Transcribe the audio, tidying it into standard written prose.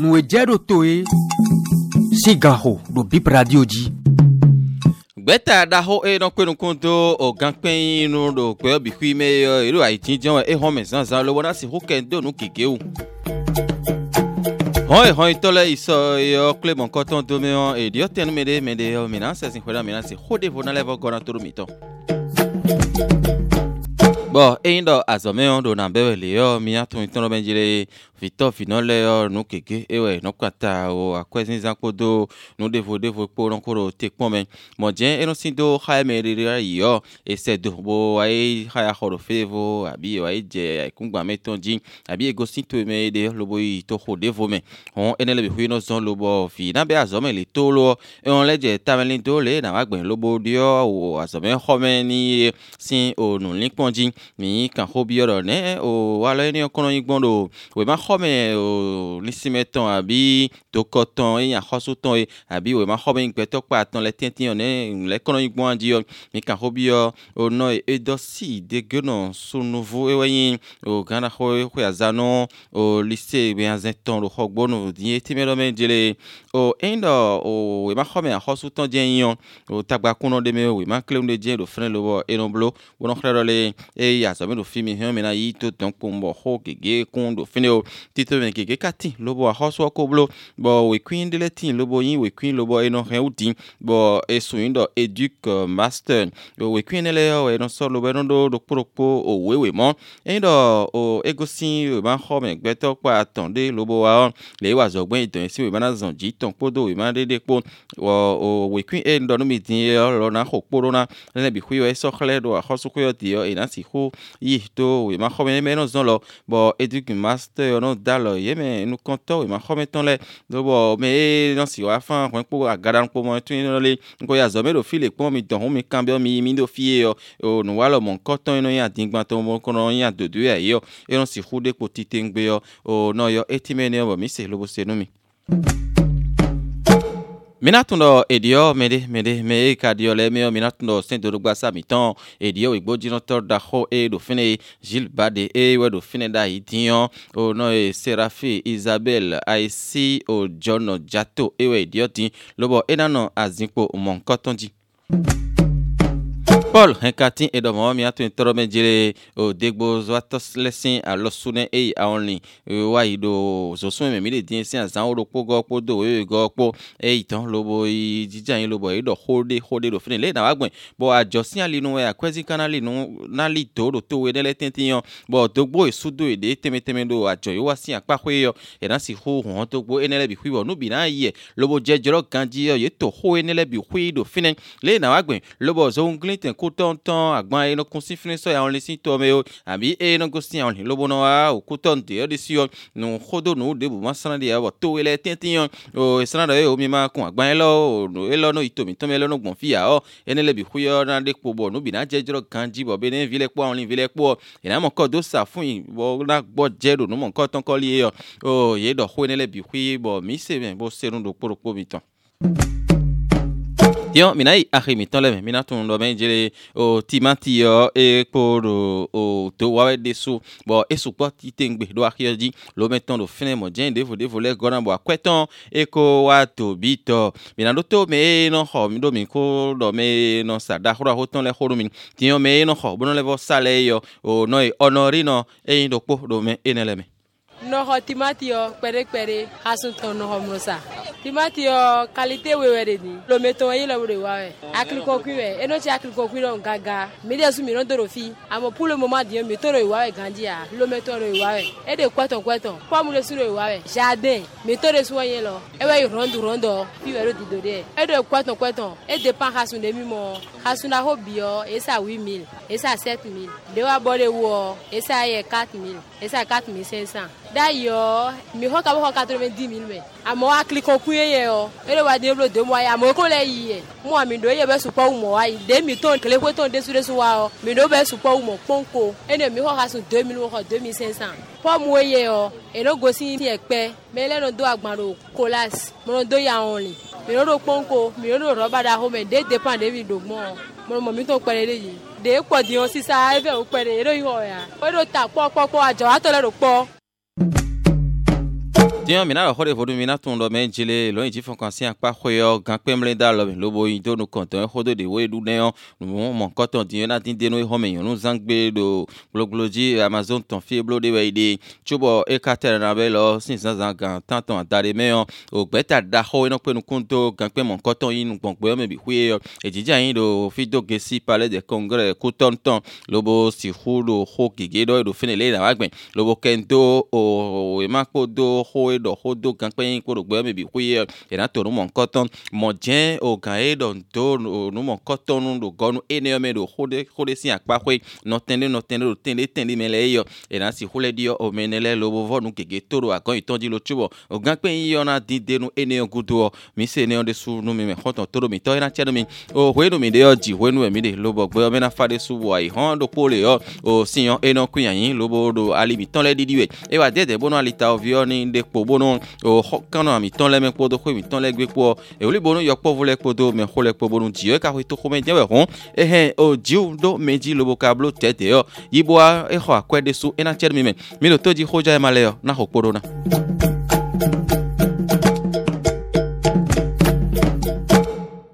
Mouedjero Toe Sigaho do BIP Radio Di Beta daho e non kwenu kondo o gangpen no do kwe bikwi me iru Haiti jan e homen zanza lo bona si hokendo no kekeu Hoi tole iso yo Clément Coton Doméon e dio tenu mede yo menace sin kwela menace hode vona levo gona turu mito Bon, et indo azome on do nambe le yo miya to intoro benjire Victor Finole yo no keke ewe no kwata o akwezin zankodo no devo po ron koro tekpon men modien e no sindo haime rira yo e se do bo ai haya horo fevo abi o ai je kungba metonji abi egosin to me de lobo yi to hodevo men on enele be huino zon lobo fi na be azome le tolo e on le je tamelin dole na magben lobo dio o azome homeni sin o no linkponji mi kan hobioro ne o wala ni okono igbondo we ma Home o lisimeton abi tokoton e ahosuton e abi we ma home ngbetok pa ton le tintin on le kono igbo andi o mi kan hobio o no e dosi de guenon so nouveau e wayin o kana ho azano o lycée be azenton lo hogbono di etimelo menjele o endo o we ma home ahosuton dienyon o tagba kuno de me we ma clem de dien do frère lo e non blo wono frère le e ya so me do fimi hen me na yi to ton pombo ho gege kondo fineo Tito men keke kati lobo a hoswa koblo bo we queen de letin lobo yin we queen lobo eno reutin bo eso indo educ master we queen ele o eno so lobo eno do propo o wewe mon endo o egosin we ban ho men gbeto pa attendre lobo a le wa zogbon iton isi we ban zan ji ton podo we ban dede po o we queen endo no mitin lo na hoporo na le bi huyo eso khle do a hosu kuyo ti yo ina si hu yi to we ban ho men menos don lo bo educ master non dalo yeme nous comptons et ma remettons les d'abord mais non si à fin rien pour garder pour moi tout les quoi ya zomé le fil et comme dans mes cambions mi do fie au noalo mon coton no ya dingba to mon kono ya de deux ayo et non si rude petit ngbe au no yo etimene bo mi c'est le bosse no mi Minatundo edio mede kadio le meo minatundo sendo rugba sa miton edio igbo jinotor da ho e do fine Gilles Bade e we do fine da idion o no e Serafi Isabel Aisi o John Jato e we edio ti lobo enano azinko mon kotonji Paul Henkatin edomo mi atu intoro menjire o degbo zwatos lesin a losune e a only wa ido zosume mi le din sin azan oropo gopo do we gopo e itan lobo yi jijan lobo e do hode do fini le na wagbon bo ajosin alinu e akwezi kanali nu na li toro to we dele tintiyan bo dogbo isudo e de temeteme do ajoyo wa sin apakwe yo e dan si ho hon dogbo enele bi kwibo nu bi na ye lobo jejero kanji yo to ho enele bi kwi do fini le na wagbon lobo zo ngliten Coutonton, agban eno consigne so ya on lesin tomeo, abi eno gosin on lobo noa o couton de odisio, no hodo no debu masana de abo to ele tintin o esana de o mima kun agban elo no elo no itomi tomelo no gonfia o enele bi kuyo na de pobo no bina jejero kanji bo bene vile kwa on vile kwa ina mo ko do sa fun bo na gbo jero no mo ko ton ko li o ye do ho enele bi kuyi bo mi se ben bo serun do poropo biton Yo minai ahimi toleme minatun do benjele o timanti yo e poro o to wawe desu bo esu poti tengbe do akioji lo meton do fine mo jende devo le goran bo akweton eko wa to bito minando to me no ho mi do mi ko do me no sada hora hoton le horo mi tiyo me no ho bono le vo sale yo o noi onorino e ndo po do me eneleme Noho timati yo pere hasunto noho mrosa timati yo kalite wewere ni lo meton yi lo re wawe akliko kwiwe eno ti akliko kwiro gaga mi de su mi ron dorofi amo pour le moment dien mi toro wawe gandia lo meton ro wawe e de kwaton kwa mu le su ro wawe jardin mi toro su yen lo e we rondo fi we ro didode e de kwaton e de pan hasun de mi mo hasuna hobi yo esa 8000 esa 7000 de wa bore wo esa ye 4000 esa 4500 D'ailleurs, mi ho ka bo 90000 me. Amo a click on kuye o. Ele wa de blo de mo ya mo ko le yi. Mo mi do ye be support mo wa yi. De mi ton kele ko ton de sure suwa o. Mi do be support mo ponko. Ene mi ho ka so 2000 wo ko 2500. Po mo ye o. Eno go si ti epe. Me le no do agbaro colas. Mo do ya only. Mi ro ponko, mi ro roba da home de depend de mi do mo. Mo mi ton pere le yi. De po di on si sa e be o pere ero yi ho ya. O do ta po ajo wa to le ro po. Tiens, mina le de mina ton domaine gelé, l'on dit foncasien pas croyeur, quand pemlenda le boyito nous compte un de we du néon, nous mon coton dit na tin de nous homme, nous zangbe do bloglogi Amazon ton fieblo de weidi, chubo e katerna belo 550 tanton tare meon, o beta da ho no pe nous conto, quand pe mon coton yi nous bon me bi huye, et dit yin do fido gesi palais de congrès coton ton, lobo si hudo ho gigedo do finele na wagben, lobo kento o e mako do ho do hodo kanpin ko do gbe mi bi kuye e na to no mon coton mon jen o kan e don to no mon coton do gonu ene me do hode sin apakwe no tende mele yo e na si hole dio o menele lobo vo nu keke toro akon itondi lo tubo o kanpin yo na dide nu ene gudo mi se ne on de su nu mi hoton toro mi to e na chelo mi o hwe do mi de oji hwe nu e mi de lobo gbe o me na fade su wo ai hondo pole yo o sinyo e no kuyan lobo do ali mi ton le didiwe e wa de bono alita o vio ni de bonon o hokano ami ton le mepo do mi ton le gbepo e oli bonon yo po vole po do me hole po bonon die ka ho to ko me je won ehe o jiu do meji lobo kablo tete yo yiboa e ho akwede su ena chermi me mi lo toji hoja e male yo na ho korona